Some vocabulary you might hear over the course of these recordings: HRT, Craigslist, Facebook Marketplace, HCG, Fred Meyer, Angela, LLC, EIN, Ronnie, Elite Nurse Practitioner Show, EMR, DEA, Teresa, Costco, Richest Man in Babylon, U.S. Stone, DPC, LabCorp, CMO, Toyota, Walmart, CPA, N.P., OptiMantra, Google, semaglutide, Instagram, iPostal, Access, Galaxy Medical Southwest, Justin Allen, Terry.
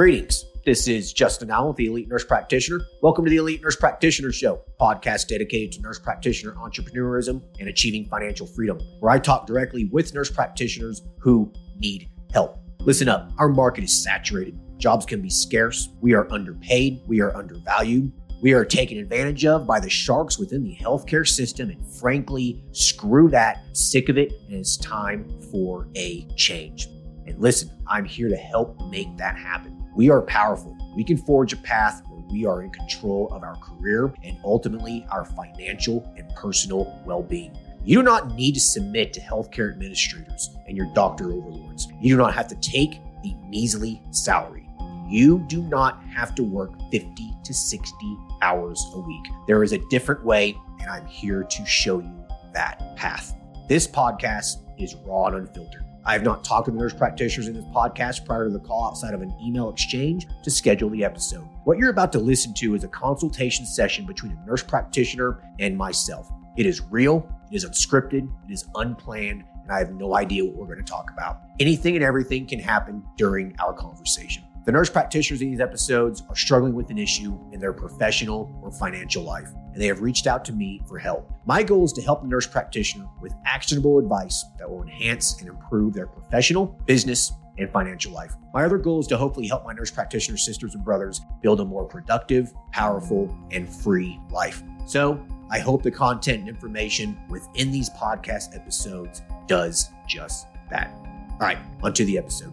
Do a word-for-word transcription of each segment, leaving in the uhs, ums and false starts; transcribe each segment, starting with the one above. Greetings. This is Justin Allen, the Elite Nurse Practitioner. Welcome to the Elite Nurse Practitioner Show, a podcast dedicated to nurse practitioner entrepreneurism and achieving financial freedom, where I talk directly with nurse practitioners who need help. Listen up. Our market is saturated. Jobs can be scarce. We are underpaid. We are undervalued. We are taken advantage of by the sharks within the healthcare system, and frankly, screw that. I'm sick of it, and it's time for a change. And listen, I'm here to help make that happen. We are powerful. We can forge a path where we are in control of our career and ultimately our financial and personal well-being. You do not need to submit to healthcare administrators and your doctor overlords. You do not have to take the measly salary. You do not have to work fifty to sixty hours a week. There is a different way, and I'm here to show you that path. This podcast is raw and unfiltered. I have not talked to nurse practitioners in this podcast prior to the call outside of an email exchange to schedule the episode. What you're about to listen to is a consultation session between a nurse practitioner and myself. It is real, it is unscripted, it is unplanned, and I have no idea what we're going to talk about. Anything and everything can happen during our conversation. The nurse practitioners in these episodes are struggling with an issue in their professional or financial life, and they have reached out to me for help. My goal is to help the nurse practitioner with actionable advice that will enhance and improve their professional, business, and financial life. My other goal is to hopefully help my nurse practitioner sisters and brothers build a more productive, powerful, and free life. So I hope the content and information within these podcast episodes does just that. All right, onto the episode.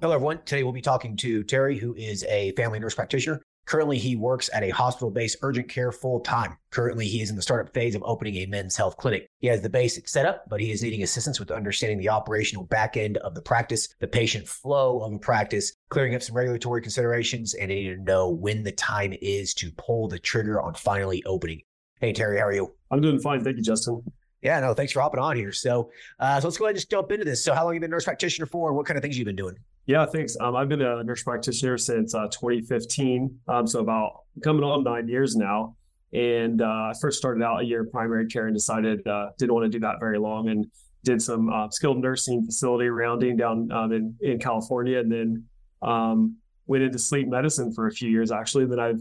Hello, everyone. Today, we'll be talking to Terry, who is a family nurse practitioner. Currently, he works at a hospital-based urgent care full-time. Currently, he is in the startup phase of opening a men's health clinic. He has the basic setup, but he is needing assistance with understanding the operational back end of the practice, the patient flow of a practice, clearing up some regulatory considerations, and needing to know when the time is to pull the trigger on finally opening. Hey, Terry, how are you? I'm doing fine. Thank you, Justin. Yeah, no, thanks for hopping on here. So, uh, so let's go ahead and just jump into this. So how long have you been a nurse practitioner for, and what kind of things have you been doing? Yeah, thanks. Um, I've been a nurse practitioner since uh, twenty fifteen, um, so about coming on nine years now. And uh, I first started out a year of primary care and decided uh, didn't want to do that very long, and did some uh, skilled nursing facility rounding down um, in, in California, and then um, went into sleep medicine for a few years, actually. Then I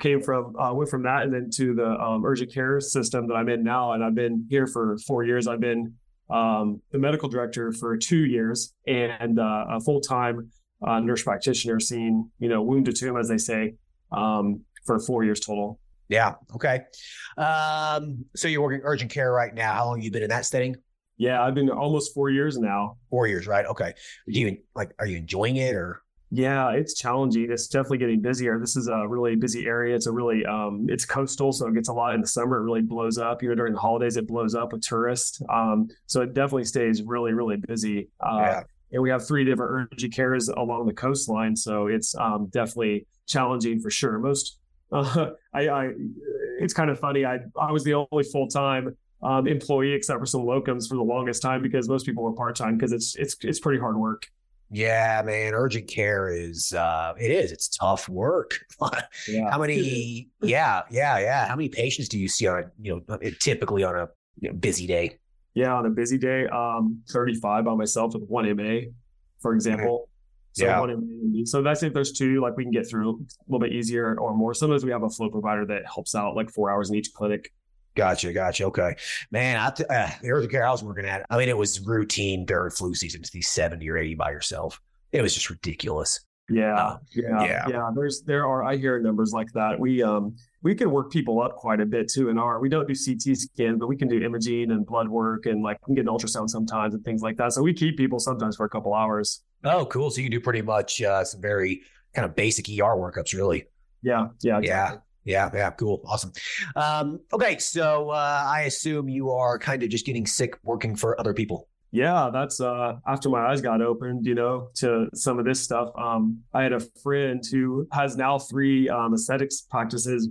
came from uh, went from that and then to the um, urgent care system that I'm in now, and I've been here for four years. I've been Um, the medical director for two years and uh, a full-time uh, nurse practitioner, seeing, you know, wound to tomb, as they say, um, for four years total. Yeah. Okay. Um, so you're working urgent care right now. How long have you been in that setting? Yeah, I've been almost four years now. Four years, right? Okay. Do you like, are you enjoying it or? Yeah, it's challenging. It's definitely getting busier. This is a really busy area. It's a really, um, it's coastal, so it gets a lot in the summer. It really blows up. You know, during the holidays, it blows up with tourists. Um, so it definitely stays really, really busy. Uh, yeah. And we have three different urgent cares along the coastline, so it's um, definitely challenging for sure. Most, uh, I, I, it's kind of funny. I, I was the only full time um, employee, except for some locums, for the longest time, because most people were part time, because it's it's it's pretty hard work. Yeah, man. Urgent care is, uh, it is, it's tough work. yeah. How many, yeah, yeah, yeah. How many patients do you see on, you know, typically on a you know, busy day? Yeah. On a busy day, um, thirty-five by myself with one M A, for example. So, yeah. one M A. So that's if there's two, like we can get through a little bit easier or more. Sometimes we have a flow provider that helps out like four hours in each clinic. Gotcha. Gotcha. Okay, man. I th- uh, the urgent care I was working at, I mean, it was routine during flu season to be seventy or eighty by yourself. It was just ridiculous. Yeah, uh, yeah. Yeah. Yeah. There's, there are, I hear numbers like that. We, um, we can work people up quite a bit too in our, we don't do C T scans, but we can do imaging and blood work, and like we can get an ultrasound sometimes and things like that. So we keep people sometimes for a couple hours. Oh, cool. So you do pretty much uh, some very kind of basic E R workups, really. Yeah. Yeah. Exactly. Yeah. Yeah. Yeah. Cool. Awesome. Um, okay. So uh, I assume you are kind of just getting sick working for other people. Yeah. That's uh, after my eyes got opened, you know, to some of this stuff. Um, I had a friend who has now three um, aesthetics practices,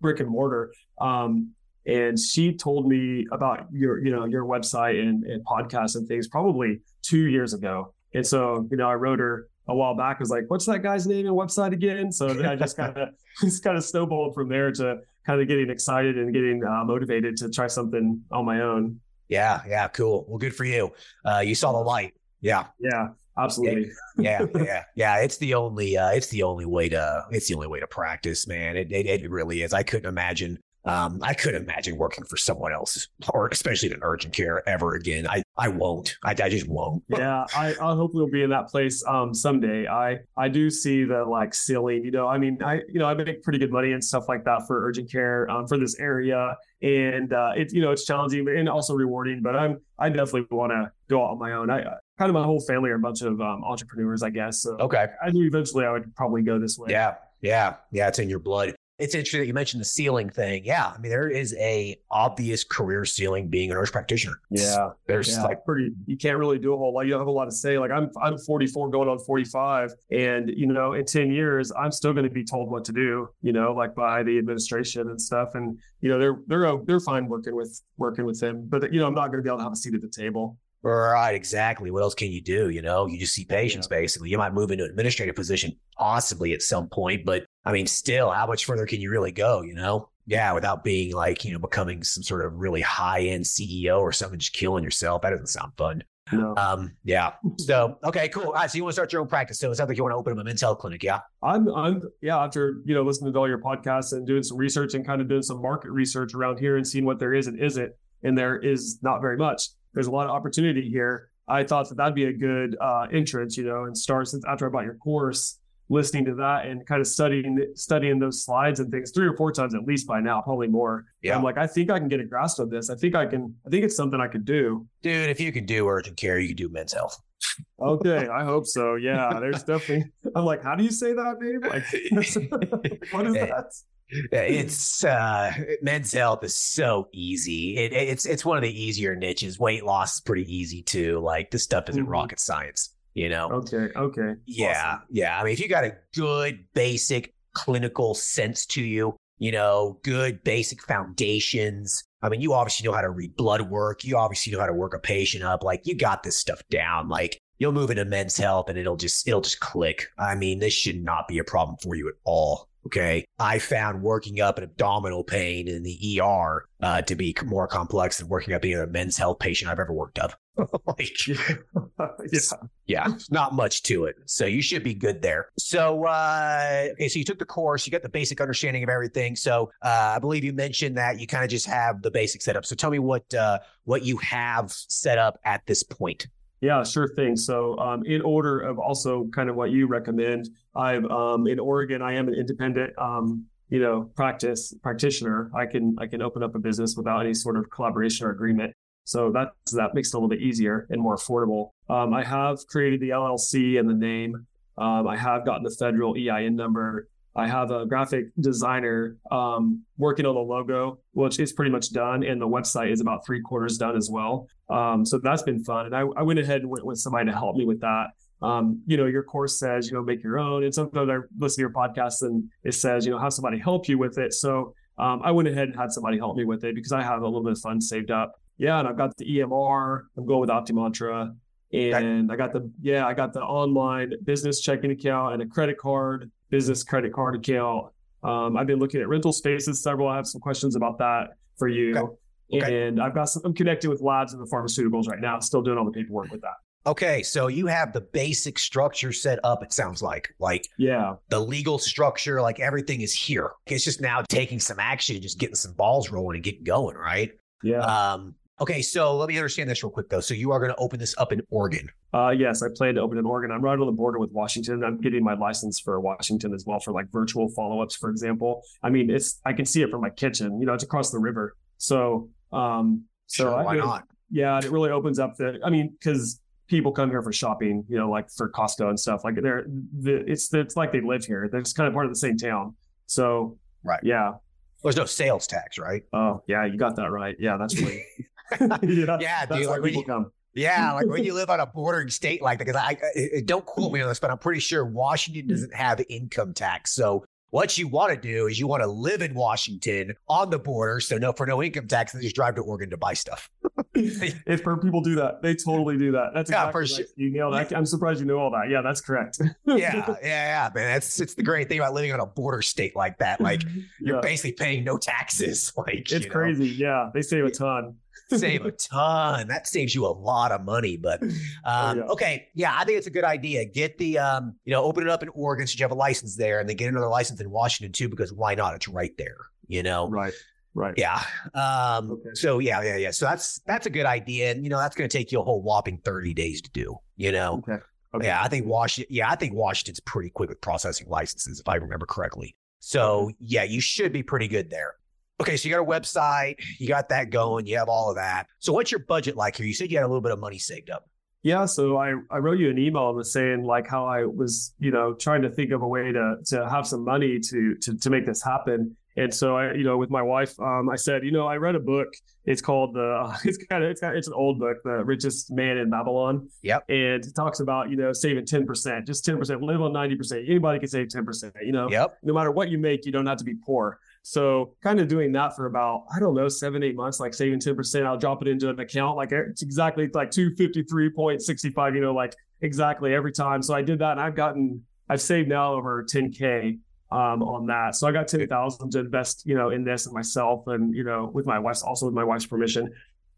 brick and mortar. Um, and she told me about your, you know, your website and, and podcasts and things probably two years ago. And so, you know, I wrote her a while back, was like, what's that guy's name and website again? So then I just kind of just kind of snowballed from there to kind of getting excited and getting uh, motivated to try something on my own. Yeah. Yeah. Cool. Well, good for you. Uh, you saw the light. Yeah. Yeah. Absolutely. Yeah. Yeah. Yeah. Yeah. It's the only, uh, it's the only way to, it's the only way to practice, man. It, it, it really is. I couldn't imagine. Um, I couldn't imagine working for someone else, or especially in urgent care, ever again. I, I won't. I, I just won't. Yeah, I, I hope we'll be in that place um, someday. I, I do see the like silly, you know. I mean, I you know I make pretty good money and stuff like that for urgent care um, for this area, and uh, it's you know it's challenging and also rewarding. But I'm I definitely want to go out on my own. I kind of my whole family are a bunch of um, entrepreneurs, I guess. So okay. I knew eventually I would probably go this way. Yeah, yeah, yeah. It's in your blood. It's interesting that you mentioned the ceiling thing. Yeah. I mean, there is a obvious career ceiling being a nurse practitioner. Yeah. There's yeah. like pretty, you can't really do a whole lot. You don't have a lot to say. Like I'm, I'm forty-four going on forty-five, and, you know, in ten years, I'm still going to be told what to do, you know, like by the administration and stuff. And, you know, they're, they're, they're fine working with, working with them, but you know, I'm not going to be able to have a seat at the table. Right. Exactly. What else can you do? You know, you just see patients yeah. basically. You might move into an administrative position possibly at some point, but I mean, still, how much further can you really go, you know? Yeah, without being like, you know, becoming some sort of really high-end C E O or something, just killing yourself. That doesn't sound fun. No. Um, yeah. So, okay, cool. All right, so you want to start your own practice. So it sounds like you want to open a men's health clinic, yeah? I'm, I'm, yeah, after, you know, listening to all your podcasts and doing some research and kind of doing some market research around here and seeing what there is and isn't, and there is not very much. There's a lot of opportunity here. I thought that that'd be a good uh, entrance, you know, and start since after I bought your course, listening to that and kind of studying studying those slides and things three or four times at least by now, probably more. Yeah. I'm like, I think I can get a grasp of this. I think I can, I think it's something I could do. Dude, if you can do urgent care, you can do men's health. Okay. I hope so. Yeah. There's definitely, I'm like, how do you say that, babe? Like, what is that? It's uh, men's health is so easy. It, it's, it's one of the easier niches. Weight loss is pretty easy too. Like this stuff isn't mm-hmm. rocket science. You know? Okay. Okay. Yeah. Awesome. Yeah. I mean, if you got a good basic clinical sense to you, you know, good basic foundations. I mean, you obviously know how to read blood work. You obviously know how to work a patient up. Like you got this stuff down. Like you'll move into men's health and it'll just, it'll just click. I mean, this should not be a problem for you at all. Okay. I found working up an abdominal pain in the E R uh, to be more complex than working up any other men's health patient I've ever worked up. like, yeah. yeah, not much to it. So you should be good there. So, uh, okay, so you took the course, you got the basic understanding of everything. So uh, I believe you mentioned that you kind of just have the basic setup. So tell me what uh, what you have set up at this point. Yeah, sure thing. So um, in order of also kind of what you recommend, I'm um, in Oregon, I am an independent, um, you know, practice practitioner. I can I can open up a business without any sort of collaboration or agreement. So that, that makes it a little bit easier and more affordable. Um, I have created the L L C and the name. Um, I have gotten the federal E I N number. I have a graphic designer um, working on the logo, which is pretty much done. And the website is about three quarters done as well. Um, so that's been fun. And I, I went ahead and went with somebody to help me with that. Um, you know, your course says, you know, make your own. And sometimes I listen to your podcast and it says, you know, have somebody help you with it. So um, I went ahead and had somebody help me with it because I have a little bit of funds saved up. Yeah, and I've got the E M R. I'm going with OptiMantra, and I got the yeah, I got the online business checking account and a credit card, business credit card account. Um, I've been looking at rental spaces. Several. I have some questions about that for you. Okay. Okay. And I've got some. I'm connected with labs and the pharmaceuticals right now. Still doing all the paperwork with that. Okay, so you have the basic structure set up, it sounds like. Like yeah. the legal structure, like everything is here. It's just now taking some action, just getting some balls rolling and getting going, right? Yeah. Um, okay. So let me understand this real quick though. So you are going to open this up in Oregon. Uh, yes. I plan to open in Oregon. I'm right on the border with Washington. I'm getting my license for Washington as well for like virtual follow-ups, for example. I mean, it's, I can see it from my kitchen, you know, it's across the river. So, um, so sure, I why not? Yeah. It really opens up the, I mean, cause people come here for shopping, you know, like for Costco and stuff like they're, the, it's, it's like they live here. They're just kind of part of the same town. So, right. Yeah. There's no sales tax, right? Oh yeah. You got that right. Yeah. That's really. you know, yeah, that's dude, like when you, come. yeah, like when you live on a bordering state like that, because I, I don't quote me on this, but I'm pretty sure Washington doesn't have income tax. So what you want to do is you want to live in Washington on the border, so no for no income tax, and just drive to Oregon to buy stuff. If people do that, they totally do that. That's exactly yeah, for right. sure. You nailed it. I'm surprised you know all that. Yeah, that's correct. yeah, yeah, yeah, man. That's it's the great thing about living in a border state like that. Like you're yeah. basically paying no taxes. Like it's you know? crazy. Yeah, they save a ton. Save a ton. That saves you a lot of money. But um, oh, yeah. okay, yeah, I think it's a good idea. Get the um, you know, open it up in Oregon so you have a license there, and then get another license in Washington too, because why not? It's right there. You know, right. Right. Yeah. Um, okay. So yeah, yeah, yeah. So that's, that's a good idea. And you know, that's going to take you a whole whopping thirty days to do, you know? Okay. Okay. Yeah. I think Washington, yeah, I think Washington's pretty quick with processing licenses, if I remember correctly. So okay. yeah, you should be pretty good there. Okay. So you got a website, you got that going, you have all of that. So what's your budget like here? You said you had a little bit of money saved up. Yeah. So I, I wrote you an email saying like how I was, you know, trying to think of a way to, to have some money to, to, to make this happen. And so I, you know, with my wife, um, I said, you know, I read a book. It's called the. It's kind of. It's kind of, it's an old book, The Richest Man in Babylon. Yep. And it talks about you know saving ten percent, just ten percent, live on ninety percent. Anybody can save ten percent. You know. Yep. No matter what you make, you don't have to be poor. So kind of doing that for about, I don't know, seven, eight months, like saving ten percent, I'll drop it into an account. Like it's exactly like two fifty-three point six five, you know, like exactly every time. So I did that and I've gotten, I've saved now over ten K um, on that. So I got ten thousand to invest, you know, in this and myself and, you know, with my wife's, also with my wife's permission.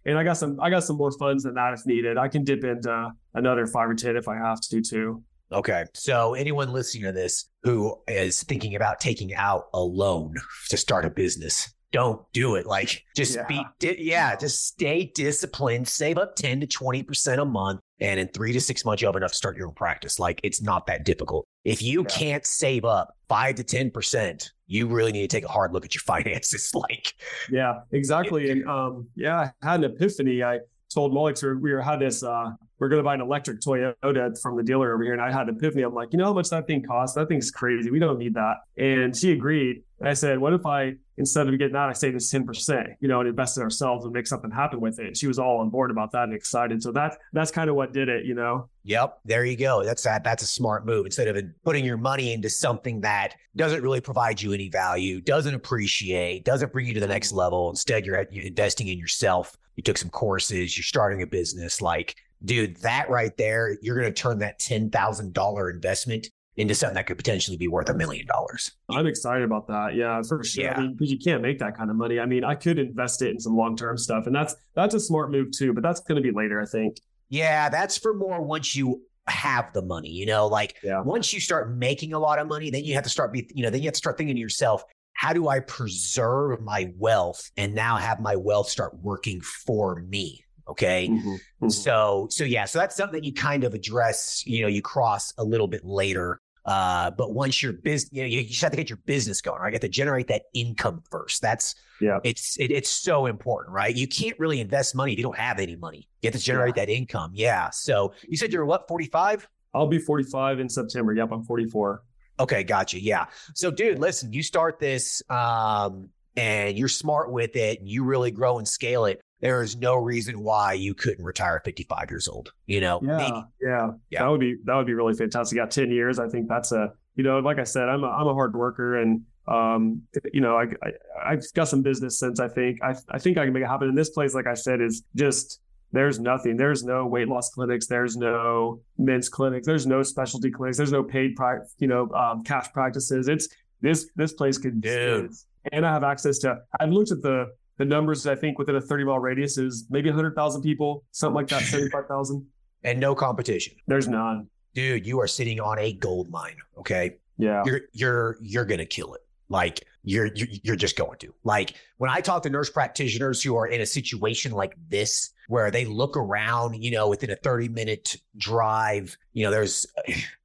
And I got some, I got some more funds than that if needed. I can dip into another five or ten if I have to too. Okay. So anyone listening to this who is thinking about taking out a loan to start a business, don't do it. Like just yeah. be, di- yeah, just stay disciplined, save up ten to twenty percent a month. And in three to six months, you'll have enough to start your own practice. Like it's not that difficult. If you yeah. can't save up five to ten percent, you really need to take a hard look at your finances. Like, yeah, exactly. It, and um, yeah, I had an epiphany. I told Molly to, we were, had this, uh, we're going to buy an electric Toyota from the dealer over here. And I had an epiphany. I'm like, you know how much that thing costs? That thing's crazy. We don't need that. And she agreed. And I said, what if I, instead of getting that, I save this ten percent, you know, and invest in ourselves and make something happen with it. She was all on board about that and excited. So that's, that's kind of what did it, you know? Yep. There you go. That's that. That's a smart move. Instead of putting your money into something that doesn't really provide you any value, doesn't appreciate, doesn't bring you to the next level. Instead, you're, you're investing in yourself. You took some courses, you're starting a business. Like, dude, that right there, you're going to turn that ten thousand dollars investment into something that could potentially be worth a million dollars. I'm excited about that. Yeah, for sure. Yeah. I mean, because you can't make that kind of money. I mean, I could invest it in some long-term stuff, and that's that's a smart move too, but that's going to be later, I think. Yeah, that's for more once you have the money, you know, like yeah. once you start making a lot of money, then you have to start be, you know, then you have to start thinking to yourself, how do I preserve my wealth and now have my wealth start working for me? Okay. Mm-hmm, mm-hmm. So, so yeah, so that's something that you kind of address, you know, you cross a little bit later. Uh, but once your business, you know, you just have to get your business going, right? You have to generate that income first. That's, yeah. it's, it, it's so important, right? You can't really invest money if you don't have any money. You have to generate yeah. that income. Yeah. So you said you're what, forty-five? I'll be forty-five in September. Yep. I'm forty-four. Okay. Gotcha. Yeah. So dude, listen, you start this, um, and you're smart with it and you really grow and scale it. There is no reason why you couldn't retire at fifty-five years old, you know? Yeah, maybe. yeah, yeah. That would be, that would be really fantastic. Got ten years. I think that's a, you know, like I said, I'm a, I'm a hard worker and, um, you know, I, I, I've got some business sense. I think, I, I think I can make it happen. And this place, like I said, is just, there's nothing, there's no weight loss clinics. There's no men's clinics. There's no specialty clinics. There's no paid, pri- you know, um, cash practices. It's this, this place can do. And I have access to, I've looked at the, The numbers, I think, within a thirty-mile radius is maybe one hundred thousand people, something like that, seventy-five thousand. And no competition. There's none. Dude, you are sitting on a gold mine, okay? Yeah. You're you're you're going to kill it. Like, you're, you're you're just going to. Like, when I talk to nurse practitioners who are in a situation like this, where they look around, you know, within a thirty-minute drive, you know, there's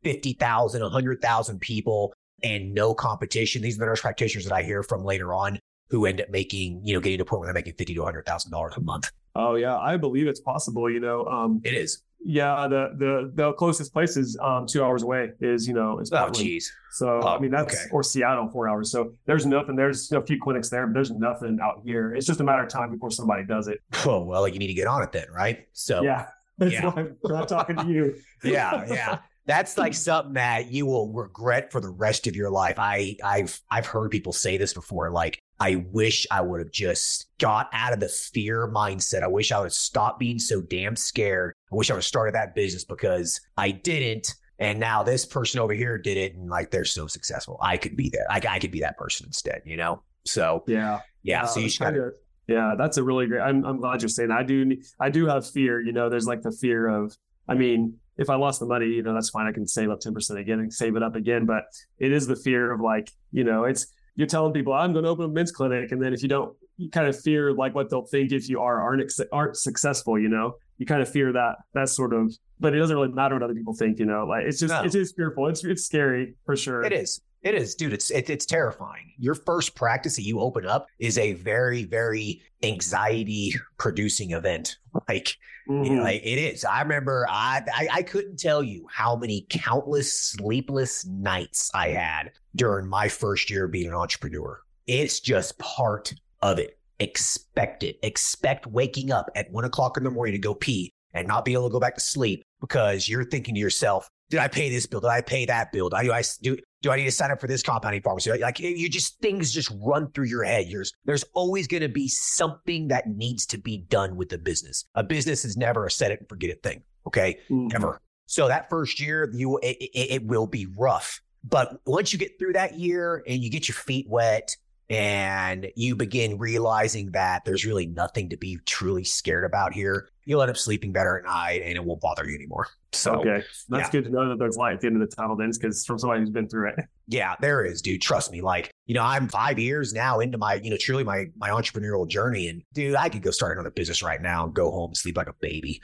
fifty thousand, one hundred thousand people and no competition. These are the nurse practitioners that I hear from later on, who end up making, you know, getting to a point where they're making fifty to a hundred thousand dollars a month. Oh yeah, I believe it's possible. You know, um, it is. Yeah, the the the closest place is um, two hours away. Is you know, it's Portland. Oh geez. So oh, I mean that's okay. Or Seattle, four hours. So there's nothing. There's you know, a few clinics there, but there's nothing out here. It's just a matter of time before somebody does it. Oh well, you need to get on it then, right? So yeah, that's yeah. why I'm not talking to you. yeah, yeah. That's like something that you will regret for the rest of your life. I I've I've heard people say this before, like. I wish I would have just got out of the fear mindset. I wish I would have stopped being so damn scared. I wish I would have started that business, because I didn't. And now this person over here did it, and like, they're so successful. I could be that. I, I could be that person instead, you know? So yeah. Yeah. Uh, so you should kind of, yeah, that's a really great, I'm, I'm glad you're saying that. I do, I do have fear, you know, there's like the fear of, I mean, if I lost the money, you know, that's fine. I can save up ten percent again and save it up again. But it is the fear of like, you know, it's, you're telling people, I'm going to open a men's clinic. And then if you don't, you kind of fear like what they'll think if you are, aren't, aren't successful, you know, you kind of fear that, that sort of, but it doesn't really matter what other people think, you know, like it's just, no. It's just fearful. It's, it's scary for sure. It is. It is, dude. It's it, it's terrifying. Your first practice that you open up is a very, very anxiety-producing event. Like, mm-hmm. you know, like it is. I remember I, I I couldn't tell you how many countless sleepless nights I had during my first year of being an entrepreneur. It's just part of it. Expect it. Expect waking up at one o'clock in the morning to go pee and not be able to go back to sleep because you're thinking to yourself, "Did I pay this bill? Did I pay that bill? Do I do I do?" Do I need to sign up for this compounding pharmacy? Like you just, things just run through your head. There's, there's always going to be something that needs to be done with the business. A business is never a set it and forget it thing. Okay. Mm-hmm. Ever. So that first year, you, it, it, it will be rough, but once you get through that year and you get your feet wet and you begin realizing that there's really nothing to be truly scared about here, you'll end up sleeping better at night and it won't bother you anymore. So okay. That's yeah. good to know that there's light at the end of the tunnel then, because from somebody who's been through it. Yeah, there is, dude. Trust me. Like, you know, I'm five years now into my, you know, truly my, my entrepreneurial journey. And dude, I could go start another business right now and go home and sleep like a baby.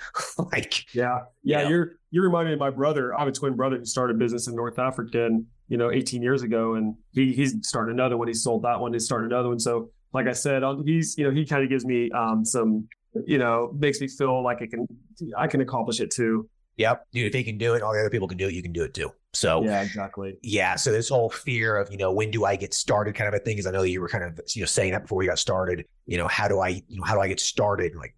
like, yeah. Yeah. You know? You're, you reminded me of my brother. I have a twin brother who started a business in North Africa and, you know, eighteen years ago. And he, he's started another one. He sold that one. He started another one. So like I said, he's, you know, he kind of gives me um, some, you know, makes me feel like I can, I can accomplish it too. Yep. Dude, if he can do it, all the other people can do it, you can do it too. So yeah, exactly. Yeah. So this whole fear of, you know, when do I get started kind of a thing, is I know you were kind of, you know, saying that before we got started, you know, how do I, you know, how do I get started? Like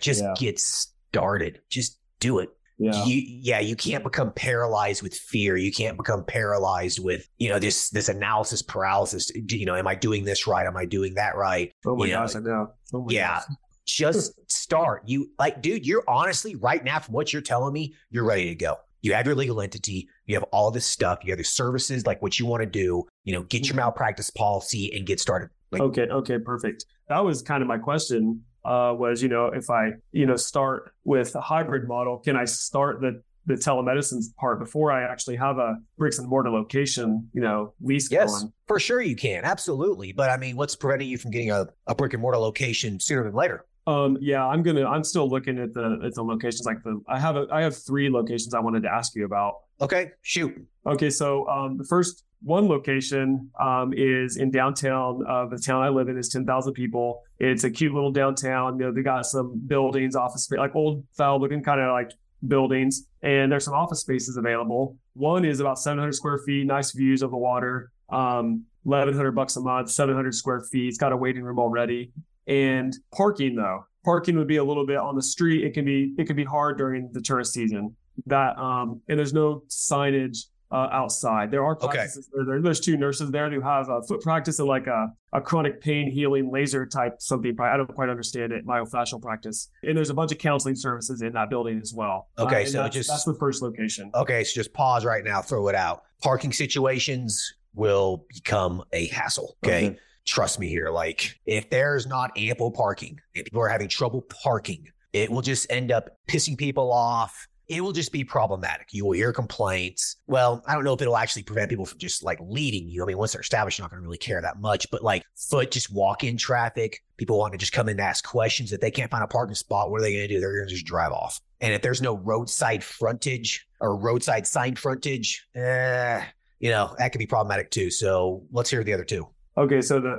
just yeah. get started, just do it. Yeah. You, yeah. You can't become paralyzed with fear. You can't become paralyzed with, you know, this, this analysis paralysis, you know, am I doing this right? Am I doing that right? Oh my you gosh, know, I know. Oh my yeah. Gosh. Just start. You like, dude, you're honestly right now, from what you're telling me, you're ready to go. You have your legal entity. You have all this stuff. You have the services, like what you want to do, you know, get your malpractice policy and get started. Like, okay. Okay. Perfect. That was kind of my question uh, was, you know, if I, you know, start with a hybrid model, can I start the, the telemedicine part before I actually have a bricks and mortar location, you know, lease yes, going? Yes, for sure you can. Absolutely. But I mean, what's preventing you from getting a, a brick and mortar location sooner than later? Um, yeah, I'm going to, I'm still looking at the, at the locations. Like the, I have, a, I have three locations I wanted to ask you about. Okay. Shoot. Okay. So, um, the first one location, um, is in downtown, uh, the town I live in is ten thousand people. It's a cute little downtown. You know, they got some buildings, office space, like old style looking kind of like buildings. And there's some office spaces available. One is about seven hundred square feet, nice views of the water. Um, eleven hundred bucks a month, seven hundred square feet. It's got a waiting room already. And parking though, parking would be a little bit on the street. It can be, it can be hard during the tourist season that, um, and there's no signage, uh, outside. There are practices okay. there. There's two nurses there who have a foot practice and like a, a chronic pain healing laser type something. I don't quite understand it. Myofascial practice. And there's a bunch of counseling services in that building as well. Okay. Uh, so that's, just, that's the first location. Okay. So just pause right now, throw it out. Parking situations will become a hassle. Okay. okay. Trust me here. Like if there's not ample parking, if people are having trouble parking, it will just end up pissing people off. It will just be problematic. You will hear complaints. Well, I don't know if it'll actually prevent people from just like leading you. I mean, once they're established, you're not going to really care that much, but like foot, just walk in traffic. People want to just come in and ask questions. If they can't find a parking spot, what are they going to do? They're going to just drive off. And if there's no roadside frontage or roadside sign frontage, eh, you know, that could be problematic too. So let's hear the other two. Okay, so the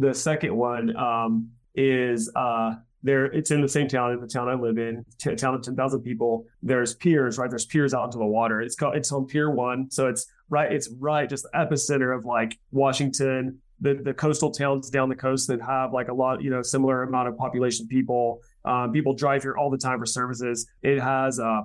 the the second one um, is uh, there. It's in the same town, in the town I live in, t- town of ten thousand people. There's piers, right? There's piers out into the water. It's called. It's on Pier One, so it's right. It's right, just the epicenter of like Washington, the the coastal towns down the coast that have like a lot, you know, similar amount of population people. Um, people drive here all the time for services. It has uh,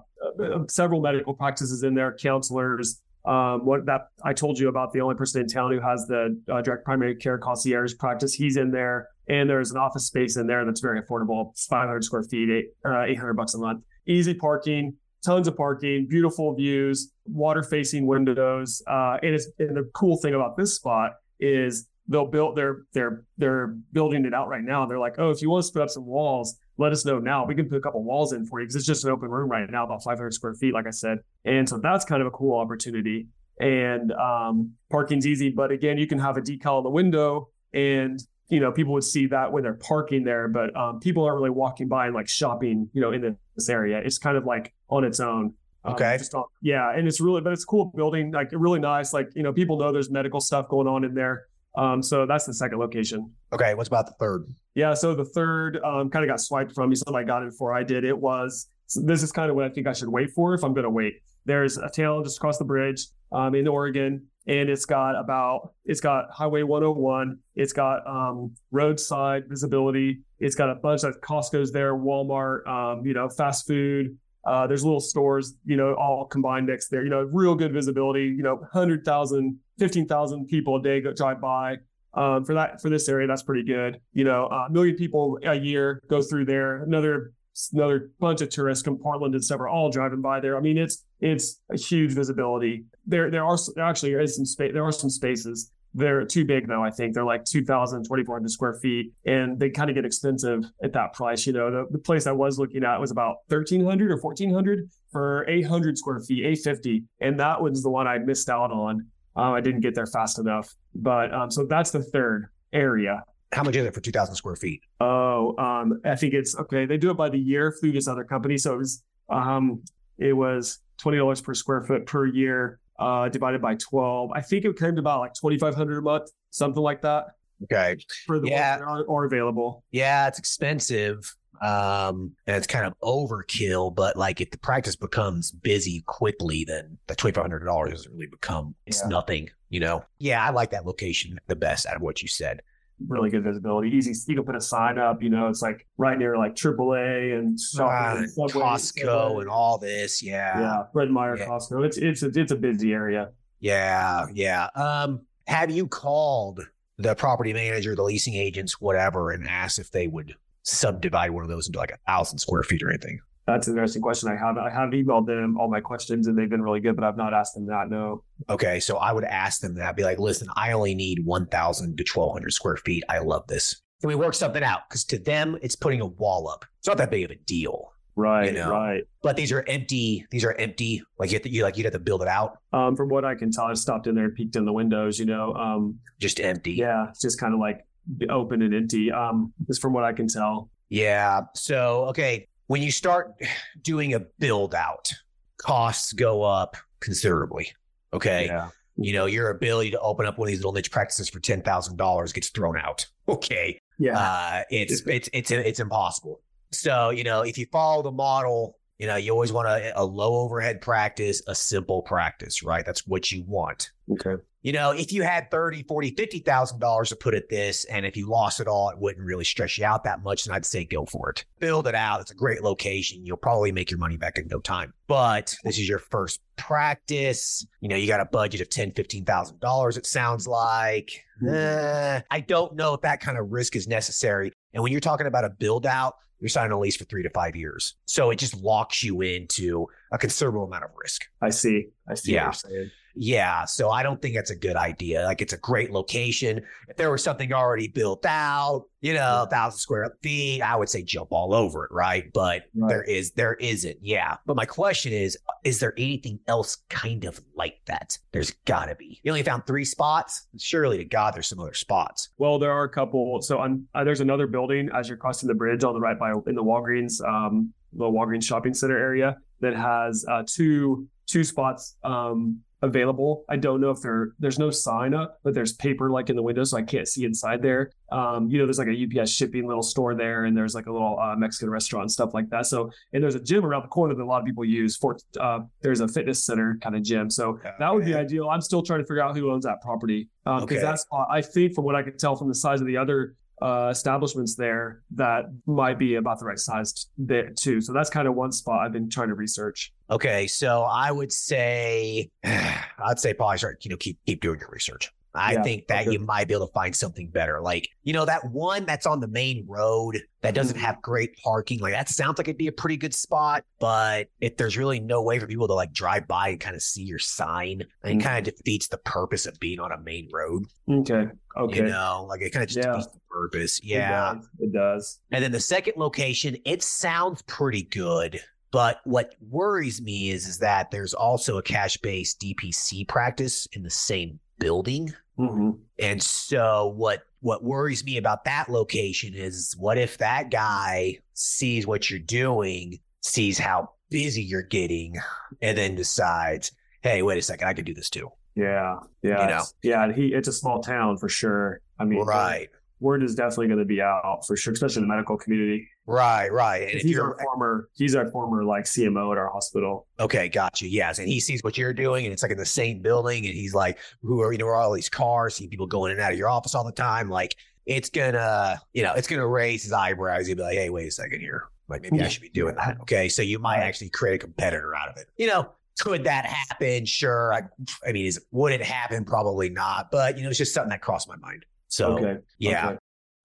several medical practices in there, counselors. Um, what that I told you about, the only person in town who has the uh, direct primary care concierge practice, he's in there, and there's an office space in there that's very affordable. It's five hundred square feet, eight, uh, eight hundred bucks a month. Easy parking, tons of parking, beautiful views, water-facing windows. Uh, and it's and the cool thing about this spot is they'll build they're they're they're building it out right now. They're like, oh, if you want to put up some walls, let us know now. We can put a couple walls in for you because it's just an open room right now, about five hundred square feet, like I said. And so that's kind of a cool opportunity. And um, parking's easy, but again, you can have a decal on the window, and you know people would see that when they're parking there. But um, people aren't really walking by and like shopping, you know, in this area. It's kind of like on its own. Okay. Um, just on, yeah, and it's really, but it's a cool building, like really nice. Like you know, people know there's medical stuff going on in there. Um, so that's the second location. Okay. What's about the third? Yeah. So the third, um, kind of got swiped from me. Something I got it before I did. It was, so this is kind of what I think I should wait for if I'm going to wait. There's a town just across the bridge, um, in Oregon, and it's got about, it's got Highway one oh one. It's got, um, roadside visibility. It's got a bunch of Costco's there, Walmart, um, you know, fast food. Uh, there's little stores, you know, all combined next there, you know, real good visibility, you know, one hundred thousand, fifteen thousand people a day go drive by. Um, for that, for this area, that's pretty good. You know, a million people a year go through there. Another, another bunch of tourists from Portland and stuff are all driving by there. I mean, it's, it's a huge visibility. There, there are there actually is some space. There are some spaces. They're too big though. I think they're like two thousand, twenty-four hundred square feet, and they kind of get expensive at that price. You know, the, the place I was looking at was about thirteen hundred or fourteen hundred for eight hundred square feet, eight fifty. And that was the one I missed out on. Uh, I didn't get there fast enough, but um, so that's the third area. How much is it for two thousand square feet? Oh, um, I think it's okay. They do it by the year through this other company. So it was, um, it was twenty dollars per square foot per year. Uh, divided by twelve. I think it came to about like twenty-five hundred a month, something like that. Okay. For the yeah. ones that are, are available. Yeah, it's expensive. Um, and it's kind of overkill, but like if the practice becomes busy quickly, then the twenty-five hundred dollars doesn't really become, it's yeah. nothing, you know? Yeah, I like that location the best out of what you said. Really good visibility. Easy. You can put a sign up, you know, it's like right near like triple A and, uh, and Subway, Costco and, and all this. Yeah. Yeah. Fred Meyer, yeah. Costco. It's, it's, a, it's a busy area. Yeah. Yeah. Um, have you called the property manager, the leasing agents, whatever, and asked if they would subdivide one of those into like a thousand square feet or anything? That's an interesting question. I have I have emailed them all my questions and they've been really good, but I've not asked them that. No. Okay. So I would ask them that. I'd be like, listen, I only need one thousand to twelve hundred square feet. I love this. Can we work something out? Because to them, it's putting a wall up. It's not that big of a deal. Right. You know? Right. But these are empty. These are empty. Like you have to, you like you'd have to build it out. Um, from what I can tell, I stopped in there and peeked in the windows, you know, um, just empty. Yeah. It's just kind of like open and empty. Um, just from what I can tell. Yeah. So, okay. When you start doing a build out, costs go up considerably. Okay. Yeah. You know, your ability to open up one of these little niche practices for ten thousand dollars gets thrown out. Okay. Yeah. Uh, it's, it's, it's, it's impossible. So, you know, if you follow the model, you know, you always want a, a low overhead practice, a simple practice, right? That's what you want. Okay. You know, if you had thirty, forty, fifty thousand dollars to put at this, and if you lost it all, it wouldn't really stress you out that much. And I'd say go for it. Build it out. It's a great location. You'll probably make your money back in no time. But this is your first practice. You know, you got a budget of ten thousand dollars, fifteen thousand dollars, it sounds like. Mm-hmm. Uh, I don't know if that kind of risk is necessary. And when you're talking about a build out, you're signing a lease for three to five years. So it just locks you into a considerable amount of risk. I see. I see yeah. what you're saying. Yeah. So I don't think that's a good idea. Like it's a great location. If there was something already built out, you know, a thousand square feet, I would say jump all over it. Right. But right. there is, there isn't. Yeah. But my question is, is there anything else kind of like that? There's gotta be. You only found three spots. Surely to God, there's some other spots. Well, there are a couple. So on, uh, there's another building as you're crossing the bridge on the right by in the Walgreens, um, the Walgreens shopping center area that has uh, two, two spots, um, available. I don't know if there, there's no sign up, but there's paper like in the window, so I can't see inside there. Um, you know, there's like a U P S shipping little store there, and there's like a little uh, Mexican restaurant and stuff like that. So, and there's a gym around the corner that a lot of people use for, uh, there's a fitness center kind of gym. So okay. that would be ideal. I'm still trying to figure out who owns that property. Um, okay. Cause that's, uh, I think from what I could tell from the size of the other uh, establishments there that might be about the right size there too. So that's kind of one spot I've been trying to research. Okay. So I would say, I'd say probably start, you know, keep, keep doing your research. I yeah, think that okay. you might be able to find something better. Like, you know, that one that's on the main road that doesn't have great parking, like that sounds like it'd be a pretty good spot, but if there's really no way for people to like drive by and kind of see your sign, mm-hmm. it kind of defeats the purpose of being on a main road. Okay. Okay. You know, like it kind of just yeah. defeats the purpose. Yeah. It does. It does. And then the second location, it sounds pretty good. But what worries me is, is that there's also a cash-based D P C practice in the same building. Mm-hmm. And so what what worries me about that location is, what if that guy sees what you're doing, sees how busy you're getting, and then decides, hey, wait a second, I could do this too. Yeah. Yeah. You know? It's, yeah. He, it's a small town for sure. I mean, right. Word is definitely going to be out for sure, especially in the medical community. Right, right. And if he's you're, our former, he's our former like C M O at our hospital. Okay, gotcha. Yes, and he sees what you're doing, and it's like in the same building, and he's like, "Who are you know are all these cars? See people going in and out of your office all the time." Like it's gonna, you know, it's gonna raise his eyebrows. He'll be like, "Hey, wait a second here. Like maybe I should be doing that." Okay, so you might actually create a competitor out of it. You know, could that happen? Sure. I, I mean, is, would it happen? Probably not. But you know, it's just something that crossed my mind. So okay. yeah. Okay.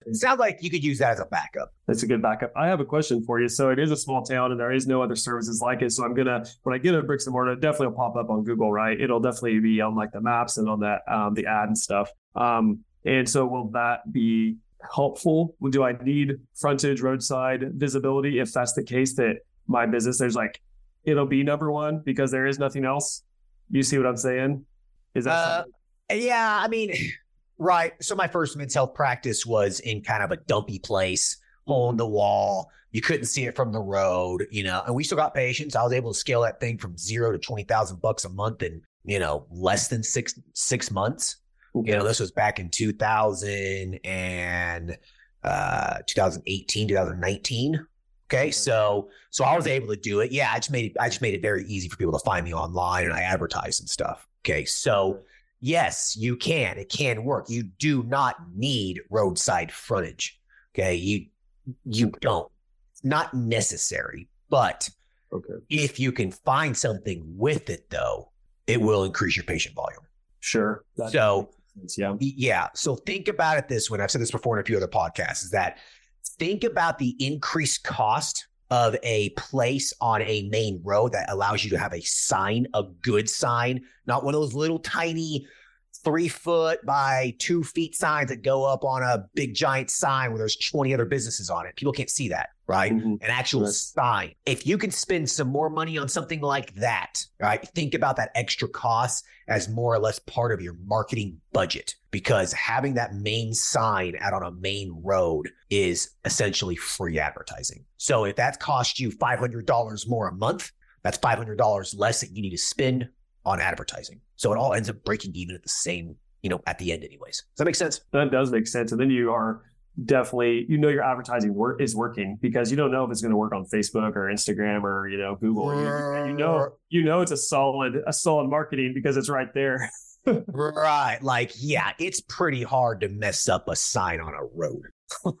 It sounds like you could use that as a backup. That's a good backup. I have a question for you. So it is a small town and there is no other services like it. So I'm going to, when I get a bricks and mortar, it definitely will pop up on Google, right? It'll definitely be on like the maps and on that, um, the ad and stuff. Um, and so will that be helpful? Do I need frontage, roadside visibility? If that's the case, that my business, there's like, it'll be number one because there is nothing else. You see what I'm saying? Is that uh, yeah, I mean... Right. So my first men's health practice was in kind of a dumpy place, hole in the wall. You couldn't see it from the road, you know, and we still got patients. I was able to scale that thing from zero to twenty thousand bucks a month in, you know, less than six, six months. Okay. You know, this was back in two thousand and uh, two thousand eighteen, two thousand nineteen. Okay. So, so I was able to do it. Yeah. I just made it, I just made it very easy for people to find me online, and I advertised and stuff. Okay. So yes, you can. It can work. You do not need roadside frontage. Okay. You, you don't, it's not necessary, but okay. if you can find something with it though, it will increase your patient volume. Sure. That so, yeah. yeah. So think about it this way. I've said this before in a few other podcasts, is that think about the increased cost of a place on a main road that allows you to have a sign, a good sign, not one of those little tiny three foot by two feet signs that go up on a big giant sign where there's twenty other businesses on it. People can't see that, right? Mm-hmm. An actual right. sign. If you can spend some more money on something like that, right? Think about that extra cost as more or less part of your marketing budget, because having that main sign out on a main road is essentially free advertising. So if that costs you five hundred dollars more a month, that's five hundred dollars less that you need to spend on advertising. So it all ends up breaking even at the same, you know, at the end anyways. Does that make sense? That does make sense. And then you are definitely, you know, your advertising work is working, because you don't know if it's going to work on Facebook or Instagram or, you know, Google. You, you know, you know, it's a solid, a solid marketing because it's right there. Right. Like, yeah, it's pretty hard to mess up a sign on a road.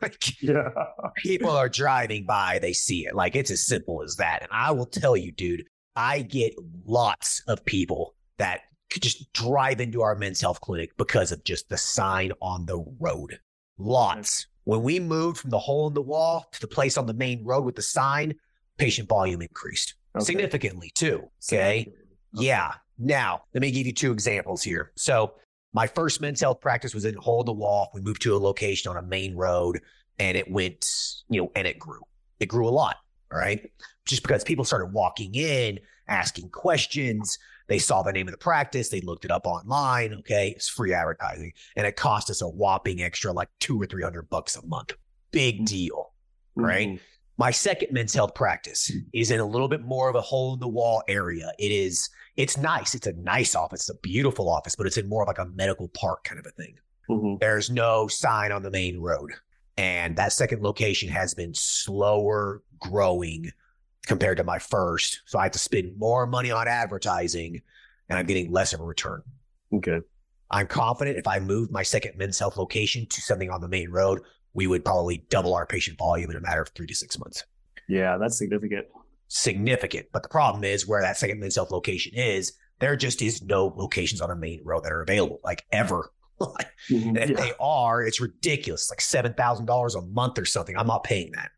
Like, yeah. People are driving by, they see it. Like, it's as simple as that. And I will tell you, dude, I get lots of people that could just drive into our men's health clinic because of just the sign on the road. Lots. When we moved from the hole in the wall to the place on the main road with the sign, patient volume increased okay. significantly too. Okay? okay. Yeah. Now, let me give you two examples here. So my first men's health practice was in a hole in the wall. We moved to a location on a main road, and it went, you know, and it grew. It grew a lot. All right. Just because people started walking in, asking questions, they saw the name of the practice, they looked it up online. Okay. It's free advertising. And it cost us a whopping extra like two or three hundred bucks a month. Big deal. Right. Mm-hmm. My second men's health practice is in a little bit more of a hole in the wall area. It is, it's nice. It's a nice office, it's a beautiful office, but it's in more of like a medical park kind of a thing. Mm-hmm. There's no sign on the main road. And that second location has been slower growing compared to my first. So I have to spend more money on advertising, and I'm getting less of a return. Okay. I'm confident if I move my second men's health location to something on the main road, we would probably double our patient volume in a matter of three to six months. Yeah, that's significant. Significant. But the problem is where that second mid-south location is, there just is no locations on a main road that are available, like ever. Mm-hmm. And yeah. They are, it's ridiculous. It's like seven thousand dollars a month or something. I'm not paying that.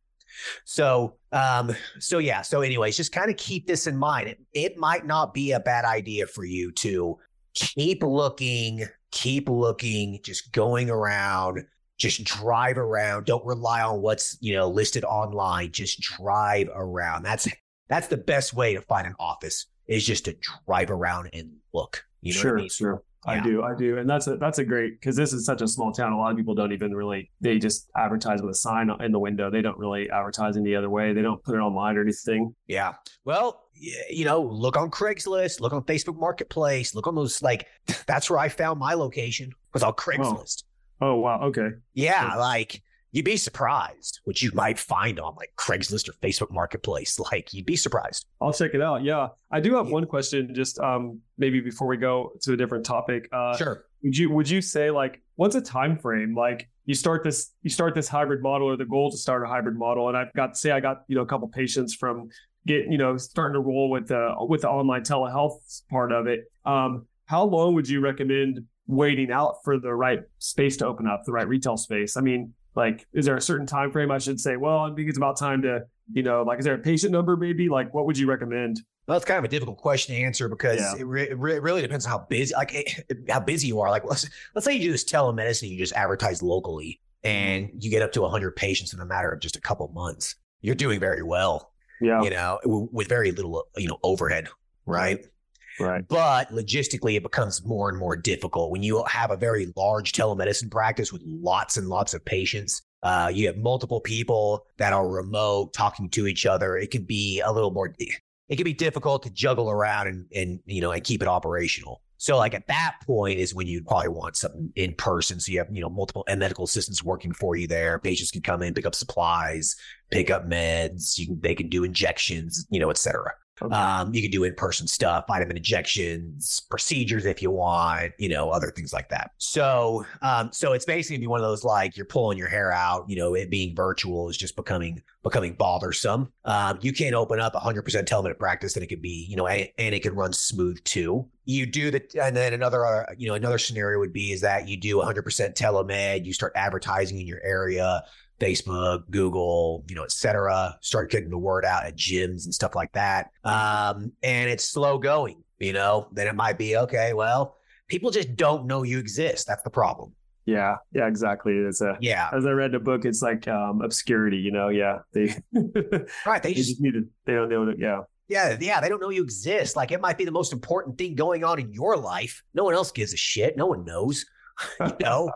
So, um, so yeah. So anyways, just kind of keep this in mind. It, it might not be a bad idea for you to keep looking, keep looking, just going around, just drive around. Don't rely on what's, you know, listed online. Just drive around. That's, that's the best way to find an office, is just to drive around and look. You know sure, what I mean? Sure. Yeah. I do. I do. And that's a, that's a great, cause this is such a small town. A lot of people don't even really, they just advertise with a sign in the window. They don't really advertise any other way. They don't put it online or anything. Yeah. Well, you know, look on Craigslist, look on Facebook Marketplace, look on those, like, that's where I found my location, was on Craigslist. Oh, oh wow. Okay. Yeah. So, like, you'd be surprised what you might find on like Craigslist or Facebook Marketplace. Like, you'd be surprised. I'll check it out. Yeah. I do have yeah. one question, just um, maybe before we go to a different topic. Uh, sure. Would you, would you say, like, what's a time frame? Like, you start this, you start this hybrid model, or the goal to start a hybrid model. And I've got, say I got, you know, a couple of patients from get, you know, starting to roll with the, with the online telehealth part of it. Um, how long would you recommend waiting out for the right space to open up, the right retail space? I mean, like, is there a certain time frame I should say, well, I think it's about time to, you know, like, is there a patient number maybe? Like, what would you recommend? Well, that's kind of a difficult question to answer, because yeah. it, re- it really depends on how busy, like it, how busy you are. Like, let's, let's say you do this telemedicine, you just advertise locally and you get up to one hundred patients in a matter of just a couple months. You're doing very well, yeah. you know, with very little, you know, overhead, right? Right. But logistically, it becomes more and more difficult when you have a very large telemedicine practice with lots and lots of patients. Uh, you have multiple people that are remote talking to each other. It can be a little more, it can be difficult to juggle around and, and, you know, and keep it operational. So like at that point is when you'd probably want something in person. So you have, you know, multiple medical assistants working for you there. Patients can come in, pick up supplies, pick up meds. You can, they can do injections, you know, et cetera. Okay. Um, you can do in-person stuff, vitamin injections, procedures if you want, you know, other things like that. So, um, so it's basically gonna be one of those, like, you're pulling your hair out, you know, it being virtual is just becoming, becoming bothersome. Um, you can't open up a hundred percent telemed practice, and it could be, you know, and, and it could run smooth too. You do the, and then another, uh, you know, another scenario would be is that you do a hundred percent telemed, you start advertising in your area, Facebook, Google, you know, et cetera, start getting the word out at gyms and stuff like that. Um, and it's slow going, you know, then it might be, okay, well, people just don't know you exist. That's the problem. Yeah. Yeah, exactly. It's a, yeah. As I read the book, it's like, um, obscurity, you know? Yeah. They, right. They, they just, just need to, they don't know. Yeah. Yeah. Yeah. They don't know you exist. Like, it might be the most important thing going on in your life. No one else gives a shit. No one knows, you know?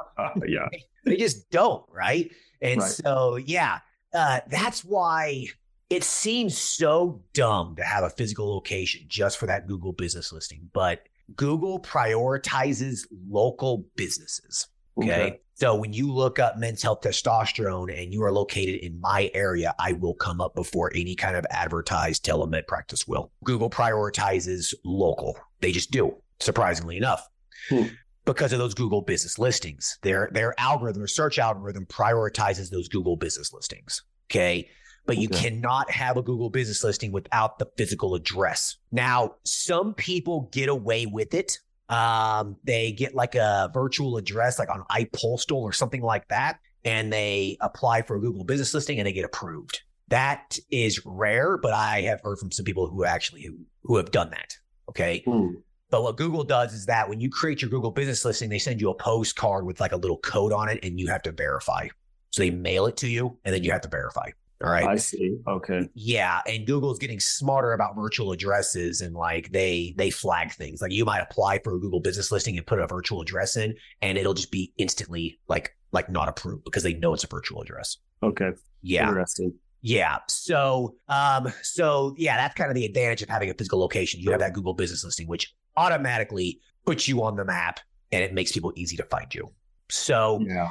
yeah. They just don't. Right. And right. so, yeah, uh, that's why it seems so dumb to have a physical location just for that Google business listing. But Google prioritizes local businesses. Okay? okay. So when you look up men's health testosterone and you are located in my area, I will come up before any kind of advertised telemed practice will. Google prioritizes local. They just do, surprisingly enough. Hmm. Because of those Google business listings, their their algorithm, their search algorithm prioritizes those Google business listings. Okay. But you okay. cannot have a Google business listing without the physical address. Now, some people get away with it. Um, they get like a virtual address, like on iPostal or something like that. And they apply for a Google business listing and they get approved. That is rare, but I have heard from some people who actually who, who have done that. Okay. Mm. But what Google does is that when you create your Google business listing, they send you a postcard with like a little code on it and you have to verify. So they mail it to you and then you have to verify. All right. I see. Okay. Yeah. And Google's getting smarter about virtual addresses, and like they, they flag things. Like, you might apply for a Google business listing and put a virtual address in, and it'll just be instantly like, like not approved because they know it's a virtual address. Okay. Yeah. Interesting. Yeah. So, um, so yeah, that's kind of the advantage of having a physical location. You have that Google business listing, which automatically puts you on the map and it makes people easy to find you. So yeah.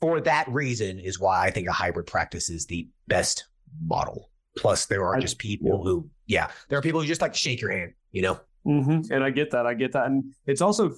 for that reason is why I think a hybrid practice is the best model. Plus there are just people yeah. who, yeah, there are people who just like to shake your hand, you know? Mm-hmm. And I get that. I get that. And it's also,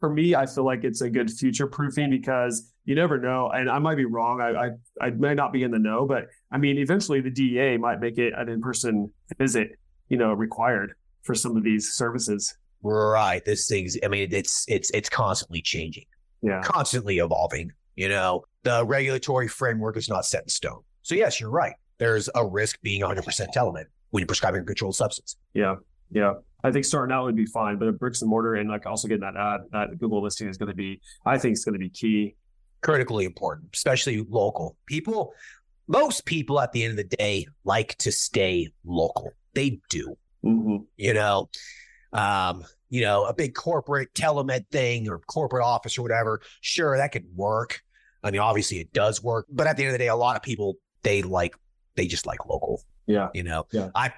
for me, I feel like it's a good future proofing because you never know. And I might be wrong. I, I I may not be in the know, but I mean, eventually the D E A might make it an in-person visit, you know, required for some of these services. Right. This thing's, I mean, it's, it's, it's constantly changing. Yeah. Constantly evolving. You know, the regulatory framework is not set in stone. So yes, you're right. There's a risk being one hundred percent telemed when you're prescribing a controlled substance. Yeah. Yeah. I think starting out would be fine, but a bricks and mortar and like also getting that ad, that Google listing is going to be, I think it's going to be key. Critically important, especially local. People, most people at the end of the day like to stay local. They do, mm-hmm. you know, um, you know, a big corporate telemed thing or corporate office or whatever. Sure. That could work. I mean, obviously it does work, but at the end of the day, a lot of people, they like, they just like local. Yeah. You know, yeah. I,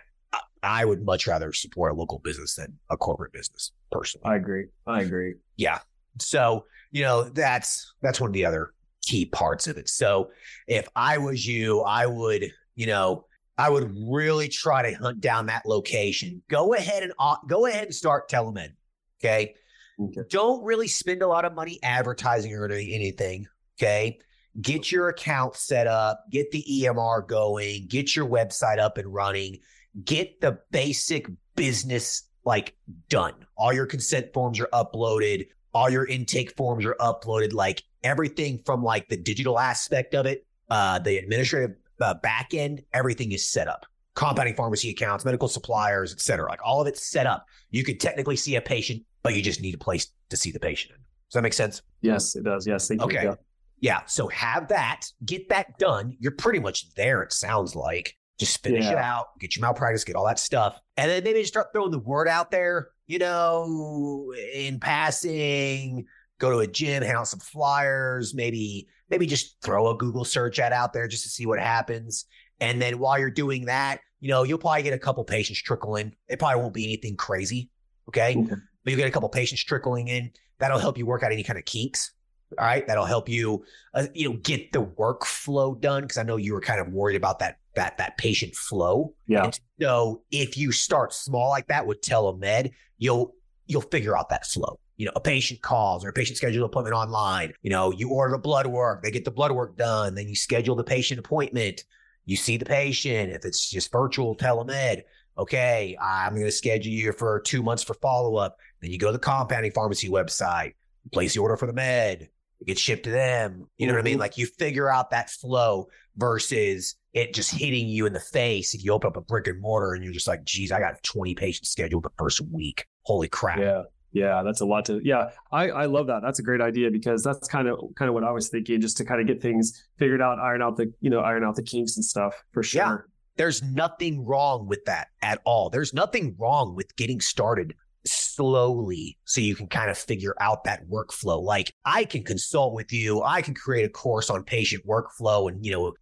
I would much rather support a local business than a corporate business personally. I agree. I agree. Yeah. So, you know, that's, that's one of the other key parts of it. So if I was you, I would, you know, I would really try to hunt down that location. Go ahead and uh, go ahead and start telemed. Okay? Okay. Don't really spend a lot of money advertising or anything. Okay. Get your account set up, get the E M R going, get your website up and running. Get the basic business like done. All your consent forms are uploaded. All your intake forms are uploaded. Like everything from like the digital aspect of it, uh, the administrative uh, back end, everything is set up. Compounding pharmacy accounts, medical suppliers, et cetera. Like all of it's set up. You could technically see a patient, but you just need a place to see the patient. Does that make sense? Yes, it does. Yes. Thank okay. you. Okay. Yeah. So have that, get that done. You're pretty much there. It sounds like. Just finish yeah. it out, get your malpractice, get all that stuff. And then maybe just start throwing the word out there, you know, in passing, go to a gym, hand out some flyers, maybe, maybe just throw a Google search ad out there just to see what happens. And then while you're doing that, you know, you'll probably get a couple patients trickling. It probably won't be anything crazy. Okay. Mm-hmm. But you'll get a couple patients trickling in. That'll help you work out any kind of kinks. All right. That'll help you, uh, you know, get the workflow done. Because I know you were kind of worried about that, that, that patient flow. Yeah. And so if you start small like that with telemed, you'll, you'll figure out that flow. You know, a patient calls or a patient schedules an appointment online. You know, you order the blood work, they get the blood work done. Then you schedule the patient appointment. You see the patient. If it's just virtual telemed, okay, I'm going to schedule you for two months for follow-up. Then you go to the compounding pharmacy website, place the order for the med. It gets shipped to them. You know what I mean? Like you figure out that flow versus it just hitting you in the face. If you open up a brick and mortar and you're just like, geez, I got twenty patients scheduled the first week. Holy crap. Yeah. Yeah. That's a lot to, yeah. I, I love that. That's a great idea because that's kind of, kind of what I was thinking, just to kind of get things figured out, iron out the, you know, iron out the kinks and stuff for sure. Yeah. There's nothing wrong with that at all. There's nothing wrong with getting started slowly so you can kind of figure out that workflow. Like I can consult with you. I can create a course on patient workflow and, you know,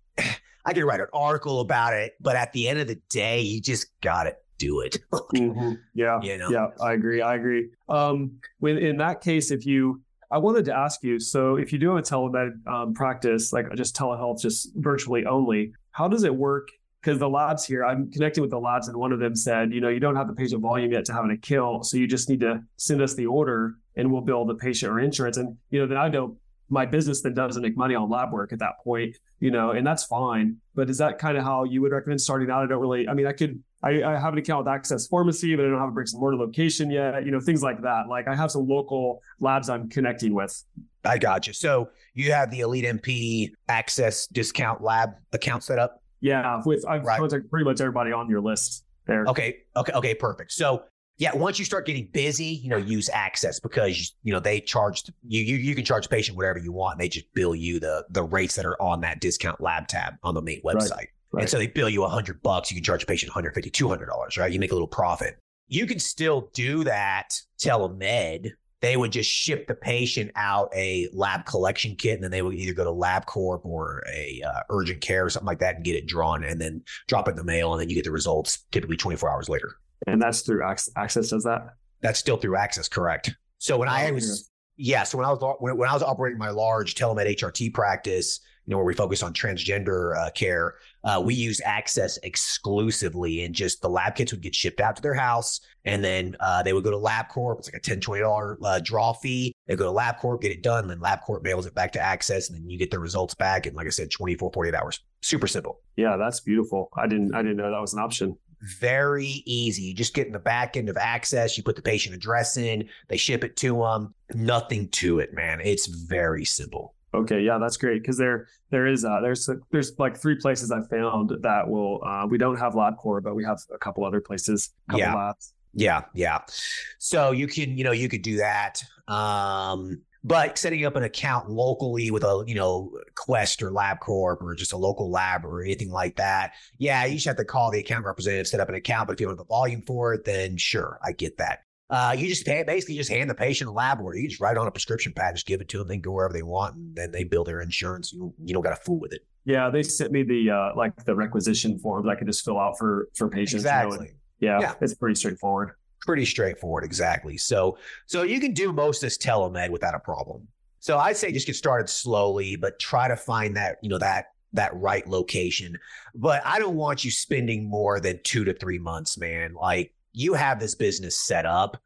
I can write an article about it, but at the end of the day, you just got to do it. Mm-hmm. Yeah. You know? Yeah. I agree. I agree. Um, when in that case, if you, I wanted to ask you, so if you do a telemed um, practice, like just telehealth, just virtually only, how does it work? Because the labs here, I'm connected with the labs and one of them said, you know, you don't have the patient volume yet to have a kill. So you just need to send us the order and we'll bill the patient or insurance. And, you know, then I know my business then doesn't make money on lab work at that point, you know, and that's fine. But is that kind of how you would recommend starting out? I don't really, I mean, I could, I, I have an account with Access Pharmacy, but I don't have a bricks and mortar location yet, you know, things like that. Like I have some local labs I'm connecting with. I got you. So you have the Elite M P Access discount lab account set up? Yeah, with I've right. contacted pretty much everybody on your list there. Okay, okay, okay, perfect. So yeah, once you start getting busy, you know, use Access because you know they charge you. You you can charge patient whatever you want. And they just bill you the the rates that are on that discount lab tab on the main website, right, right. And so they bill you a hundred bucks. You can charge a patient one hundred fifty, two hundred dollars, right? You make a little profit. You can still do that telemed. They would just ship the patient out a lab collection kit, and then they would either go to LabCorp or a uh, urgent care or something like that and get it drawn and then drop it in the mail. And then you get the results typically twenty-four hours later. And that's through Access does that? That's still through Access. Correct. So when oh, I was, yeah. yeah. So when I was, when, when I was operating my large telemed H R T practice, you know, where we focus on transgender uh, care, uh, we use Access exclusively, and just the lab kits would get shipped out to their house, and then uh, they would go to LabCorp. It's like a ten dollars, twenty dollars uh, draw fee. They go to LabCorp, get it done, then LabCorp mails it back to Access, and then you get the results back in, like I said, twenty-four, forty-eight hours. Super simple. Yeah, that's beautiful. I didn't, I didn't know that was an option. Very easy. You just get in the back end of Access. You put the patient address in. They ship it to them. Nothing to it, man. It's very simple. Okay, yeah, that's great, because there there is uh, there's there's like three places I found that will uh, we don't have LabCorp, but we have a couple other places. Couple yeah, labs. yeah, yeah. So you can you know you could do that. Um, But setting up an account locally with a, you know, Quest or LabCorp or just a local lab or anything like that, yeah, you should have to call the account representative, set up an account. But if you don't have the volume for it, then sure, I get that. Uh, you just pay, basically just hand the patient a lab order. You just write on a prescription pad, just give it to them, they can go wherever they want, and then they bill their insurance. You, you don't got to fool with it. Yeah, they sent me the uh, like the requisition form that I could just fill out for for patients. Exactly. You know, and, yeah, yeah, it's pretty straightforward. Pretty straightforward, exactly. So, so you can do most of this telemed without a problem. So I'd say just get started slowly, but try to find that, you know, that that right location. But I don't want you spending more than two to three months, man. Like, you have this business set up,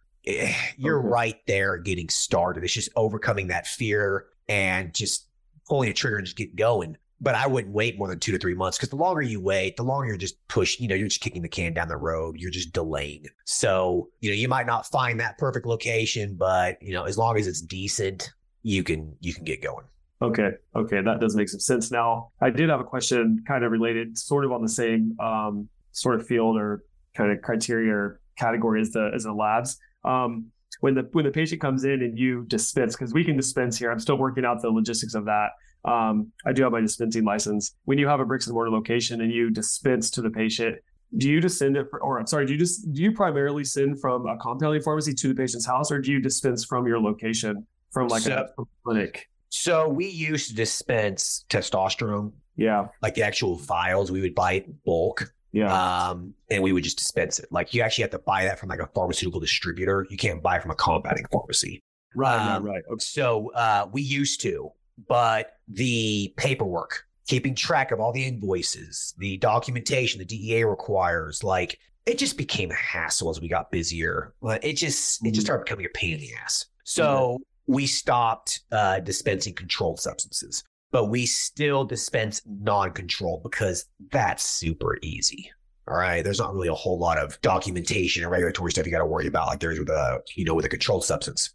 you're okay. Right there getting started. It's just overcoming that fear and just pulling a trigger and just get going. But I wouldn't wait more than two to three months, because the longer you wait, the longer you're just pushing, you know, you're just kicking the can down the road. You're just delaying. So, you know, you might not find that perfect location, but, you know, as long as it's decent, you can, you can get going. Okay. Okay. That does make some sense. Now, I did have a question kind of related, sort of on the same um, sort of field or kind of criteria or category as the, as the labs. Um, when the, when the patient comes in and you dispense, because we can dispense here, I'm still working out the logistics of that. Um, I do have my dispensing license. When you have a bricks and mortar location and you dispense to the patient, do you just send it for, or I'm sorry, do you just, do you primarily send from a compounding pharmacy to the patient's house, or do you dispense from your location from like so, a clinic? So we used to dispense testosterone. Yeah. Like the actual vials, we would buy it in bulk. Yeah. Um, and we would just dispense it. Like, you actually have to buy that from like a pharmaceutical distributor. You can't buy it from a compounding pharmacy. Right. Um, right. right. Okay. So, uh, we used to, but the paperwork, keeping track of all the invoices, the documentation the D E A requires, like, it just became a hassle as we got busier. It just it just started becoming a pain in the ass. So we stopped uh, dispensing controlled substances, but we still dispense non-controlled because that's super easy. All right, there's not really a whole lot of documentation and regulatory stuff you got to worry about, like there is with a, you know, with a controlled substance.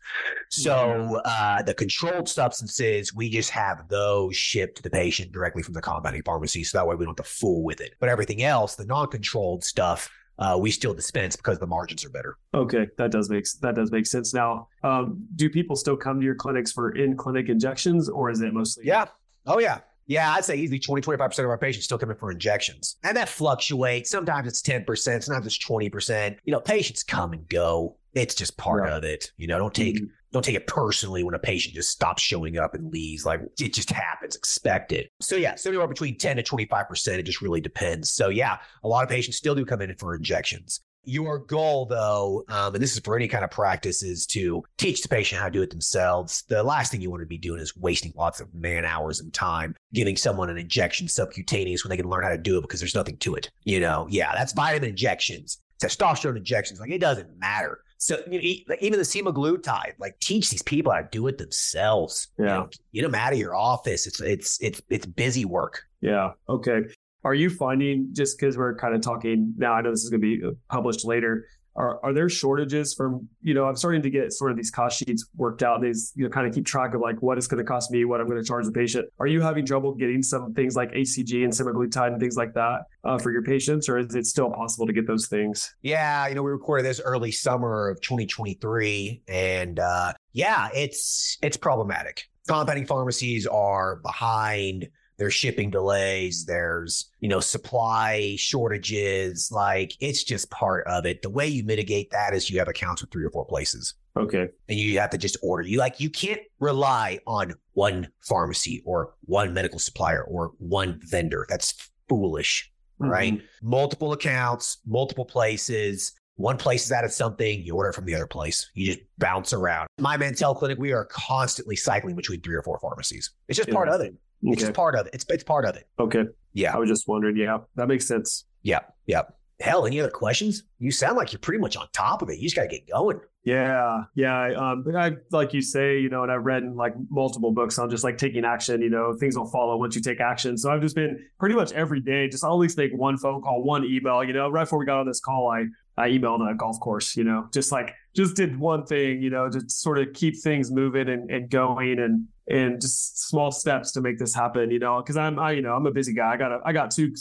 So uh, the controlled substances, we just have those shipped to the patient directly from the compounding pharmacy, so that way we don't have to fool with it. But everything else, the non-controlled stuff, uh, we still dispense because the margins are better. Okay, that does make that does make sense. Now, um, do people still come to your clinics for in-clinic injections, or is it mostly? Yeah. Oh yeah. Yeah, I'd say easily twenty, twenty-five percent of our patients still come in for injections. And that fluctuates. Sometimes it's ten percent, sometimes it's twenty percent. You know, patients come and go. It's just part right. of it. You know, don't take mm-hmm. don't take it personally when a patient just stops showing up and leaves. Like, it just happens, expect it. So yeah, somewhere between ten to twenty-five percent, it just really depends. So yeah, a lot of patients still do come in for injections. Your goal, though, um, and this is for any kind of practice, is to teach the patient how to do it themselves. The last thing you want to be doing is wasting lots of man hours and time giving someone an injection subcutaneous when they can learn how to do it because there's nothing to it. You know, yeah, that's vitamin injections, testosterone injections. Like, it doesn't matter. So, you know, even the semaglutide, like, teach these people how to do it themselves. Yeah, you know, get them out of your office. It's it's it's it's busy work. Yeah. Okay. Are you finding, just because we're kind of talking now, I know this is going to be published later, are are there shortages from, you know, I'm starting to get sort of these cost sheets worked out, these, you know, kind of keep track of like what it's going to cost me, what I'm going to charge the patient. Are you having trouble getting some things like H C G and semaglutide and things like that uh, for your patients, or is it still possible to get those things? Yeah, you know, we recorded this early summer of twenty twenty-three, and uh, yeah, it's it's problematic. Compounding pharmacies are behind. There's shipping delays, there's, you know, supply shortages, like, it's just part of it. The way you mitigate that is you have accounts with three or four places. Okay. And you have to just order. You like, you can't rely on one pharmacy or one medical supplier or one vendor. That's foolish, mm-hmm. right? Multiple accounts, multiple places. One place is out of something, you order it from the other place. You just bounce around. My Mantel clinic, we are constantly cycling between three or four pharmacies. It's just yeah. part of it. It's okay. just part of it. It's it's part of it. Okay. Yeah. I was just wondering. Yeah, that makes sense. Yeah. Yeah. Hell, any other questions? You sound like you're pretty much on top of it. You just got to get going. Yeah. Yeah. I, um, I, like you say, you know, and I've read like multiple books on just like taking action, you know, things will follow once you take action. So I've just been pretty much every day, just I'll at least make one phone call, one email, you know, right before we got on this call, I, I emailed a golf course, you know, just like, just did one thing, you know, just sort of keep things moving and, and going and, and just small steps to make this happen, you know, cause I'm, I, you know, I'm a busy guy. I got a, I got two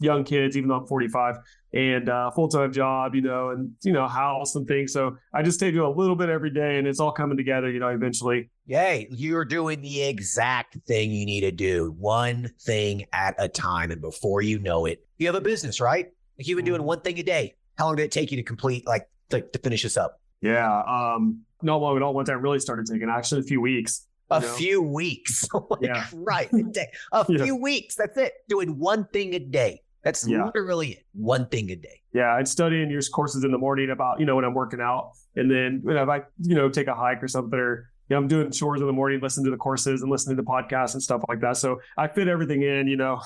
young kids, even though I'm forty-five and a full-time job, you know, and, you know, house and things. So I just take to a little bit every day and it's all coming together, you know, eventually. Yay. You're doing the exact thing you need to do. One thing at a time. And before you know it, you have a business, right? Like you've been doing one thing a day. How long did it take you to complete, like to, to finish this up? Yeah. Um, not long at all. Once I really started taking action, a few weeks. A know? few weeks. like, yeah. Right. A, day. a yeah. few weeks. That's it. Doing one thing a day. That's yeah. literally it. One thing a day. Yeah. I'd study in your courses in the morning about, you know, when I'm working out. And then when I, you know, take a hike or something or, you know, I'm doing chores in the morning, listen to the courses and listening to the podcasts and stuff like that. So I fit everything in, you know.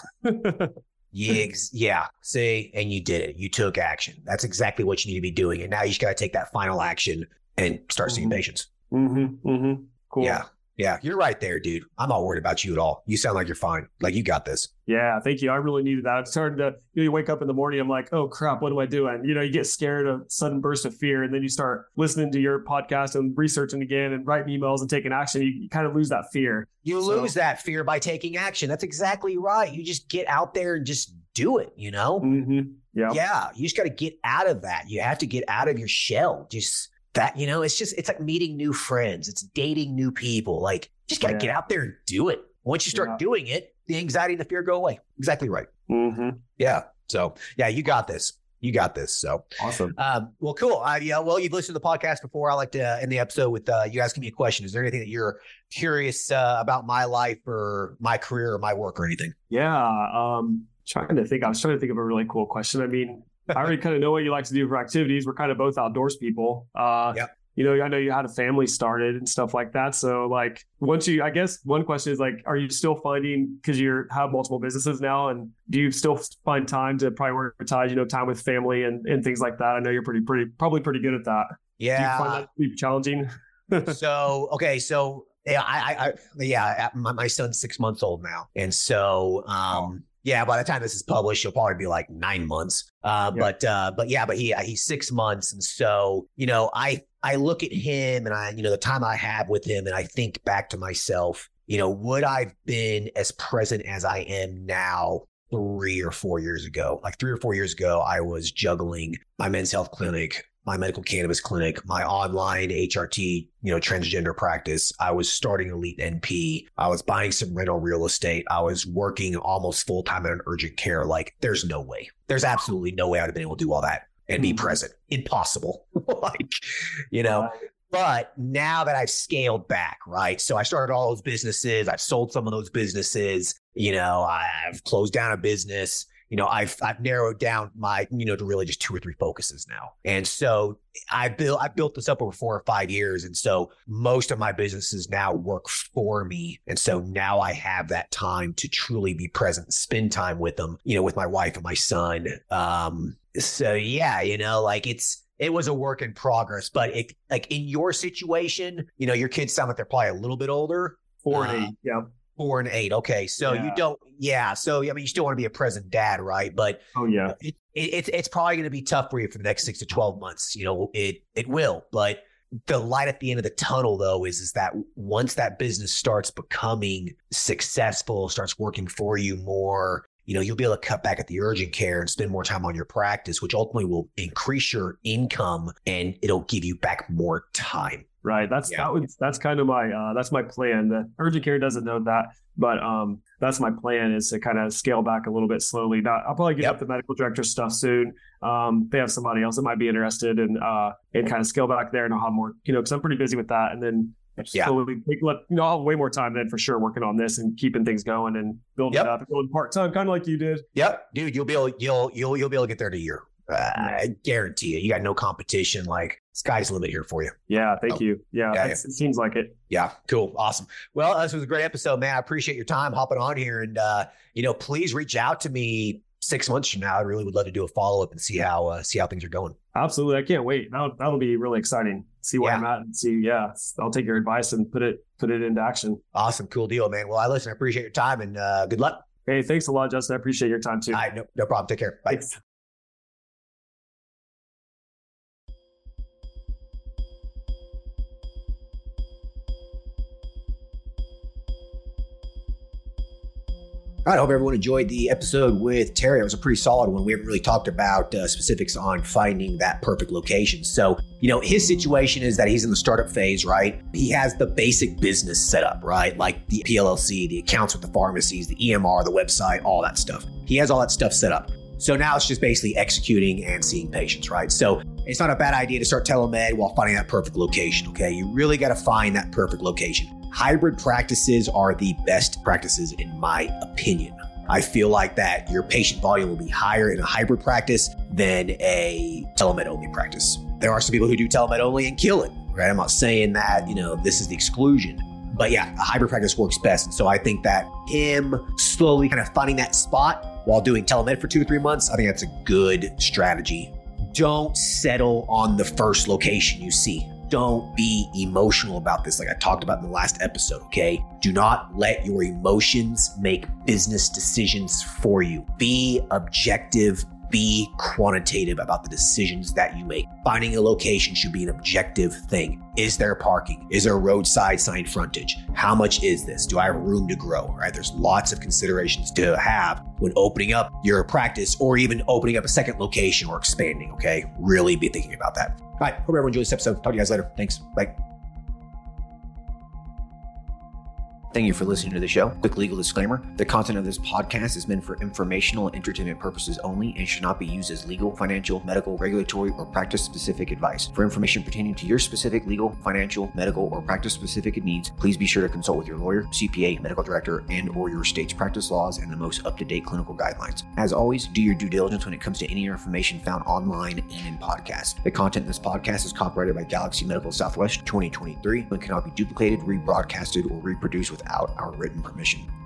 Yigs. Yeah. See, and you did it. You took action. That's exactly what you need to be doing. And now you just got to take that final action and start mm-hmm. seeing patients. Mm-hmm. Mm-hmm. Cool. Yeah. Yeah. You're right there, dude. I'm not worried about you at all. You sound like you're fine. Like you got this. Yeah. Thank you. I really needed that. I'm starting to, you know, you wake up in the morning. I'm like, oh crap, what am I doing? You know, you get scared of sudden burst of fear. And then you start listening to your podcast and researching again and writing emails and taking action. You, you kind of lose that fear. You so. lose that fear by taking action. That's exactly right. You just get out there and just do it, you know? Mm-hmm. Yeah. Yeah. You just got to get out of that. You have to get out of your shell. Just That, you know, it's just, it's like meeting new friends. It's dating new people. Like, just got to yeah. get out there and do it. Once you start yeah. doing it, the anxiety and the fear go away. Exactly right. Mm-hmm. Yeah. So, yeah, you got this. You got this. So awesome. Um, well, cool. Uh, yeah. Well, you've listened to the podcast before. I like to uh, end the episode with uh, you asking me a question. Is there anything that you're curious uh, about my life or my career or my work or anything? Yeah. Um, trying to think. I was trying to think of a really cool question. I mean, I already kind of know what you like to do for activities. We're kind of both outdoors people. Uh, yep. You know, I know you had a family started and stuff like that. So like once you, I guess one question is like, are you still finding, cause you have multiple businesses now and do you still find time to prioritize, you know, time with family and, and things like that? I know you're pretty, pretty, probably pretty good at that. Yeah. Do you find that to be challenging? so, okay. So yeah, I, I, yeah, my, my son's six months old now. And so, um, oh. yeah, by the time this is published, you'll probably be like nine months. Uh, yeah. But uh, but yeah, but he he's six months. And so, you know, I I look at him and I, you know, the time I have with him and I think back to myself, you know, would I have been as present as I am now three or four years ago? Like three or four years ago, I was juggling my men's health clinic, my medical cannabis clinic, my online H R T, you know, transgender practice. I was starting Elite N P. I was buying some rental real estate. I was working almost full time at an urgent care. Like there's no way, there's absolutely no way I would have been able to do all that and be present. Impossible. like, you know, but now that I've scaled back, right? So I started all those businesses. I've sold some of those businesses. You know, I've closed down a business. You know, I've I've narrowed down my, you know, to really just two or three focuses now. And so I built I built this up over four or five years. And so most of my businesses now work for me. And so now I have that time to truly be present, spend time with them, you know, with my wife and my son. Um, so yeah, you know, like it's it was a work in progress. But it, like in your situation, you know, your kids sound like they're probably a little bit older. Four and eight, uh, yeah. Four and eight. Okay. So yeah. you don't, yeah. So, I mean, you still want to be a present dad, right? But oh yeah, it, it, it's, it's probably going to be tough for you for the next six to twelve months. You know, it, it will, but the light at the end of the tunnel though, is, is that once that business starts becoming successful, starts working for you more, you know, you'll be able to cut back at the urgent care and spend more time on your practice, which ultimately will increase your income and it'll give you back more time. Right. That's, yeah. that was, that's kind of my, uh, that's my plan. The urgent care doesn't know that, but, um, that's my plan is to kind of scale back a little bit slowly. Now, I'll probably get yep. up the medical director stuff soon. Um, they have somebody else that might be interested and, uh, and kind of scale back there and I'll have more, you know, cause I'm pretty busy with that. And then yeah. slowly, take, let, you know, I'll have way more time then for sure working on this and keeping things going and building yep. it up and going part-time, kind of like you did. Yep. Dude, you'll be able, you'll, you'll, you'll be able to get there in a year. I guarantee you, you got no competition. Like, sky's the limit here for you. Yeah. Thank oh. you. Yeah. yeah, yeah. It seems like it. Yeah. Cool. Awesome. Well, this was a great episode, man. I appreciate your time hopping on here, and, uh, you know, please reach out to me six months from now. I really would love to do a follow-up and see how, uh, see how things are going. Absolutely. I can't wait. That'll, that'll be really exciting. See where yeah. I'm at and see. Yeah. I'll take your advice and put it, put it into action. Awesome. Cool deal, man. Well, I listen, I appreciate your time, and, uh, good luck. Hey, thanks a lot, Justin. I appreciate your time too. All right, no, no problem. Take care. Bye. Thanks. All right, I hope everyone enjoyed the episode with Terry. It was a pretty solid one. We haven't really talked about uh, specifics on finding that perfect location. So, you know, his situation is that he's in the startup phase, right? He has the basic business set up, right? Like the P L L C, the accounts with the pharmacies, the E M R, the website, all that stuff. He has all that stuff set up. So now it's just basically executing and seeing patients, right? So it's not a bad idea to start telemed while finding that perfect location, okay? You really got to find that perfect location. Hybrid practices are the best practices in my opinion. I feel like that your patient volume will be higher in a hybrid practice than a telemed only practice. There are some people who do telemed only and kill it, right? I'm not saying that, you know, this is the exclusion. But yeah, a hybrid practice works best. And so I think that him slowly kind of finding that spot while doing telemed for two to three months, I think that's a good strategy. Don't settle on the first location you see. Don't be emotional about this, like I talked about in the last episode, okay? Do not let your emotions make business decisions for you. Be objective, be quantitative about the decisions that you make. Finding a location should be an objective thing. Is there parking? Is there roadside sign frontage? How much is this? Do I have room to grow, right? There's lots of considerations to have when opening up your practice or even opening up a second location or expanding, okay? Really be thinking about that. All right, hope everyone enjoyed this episode. Talk to you guys later. Thanks, bye. Thank you for listening to the show. Quick legal disclaimer. The content of this podcast is meant for informational and entertainment purposes only and should not be used as legal, financial, medical, regulatory, or practice-specific advice. For information pertaining to your specific legal, financial, medical, or practice-specific needs, please be sure to consult with your lawyer, C P A, medical director, and or your state's practice laws and the most up-to-date clinical guidelines. As always, do your due diligence when it comes to any information found online and in podcasts. The content in this podcast is copyrighted by Galaxy Medical Southwest twenty twenty-three and cannot be duplicated, rebroadcasted, or reproduced with without our written permission.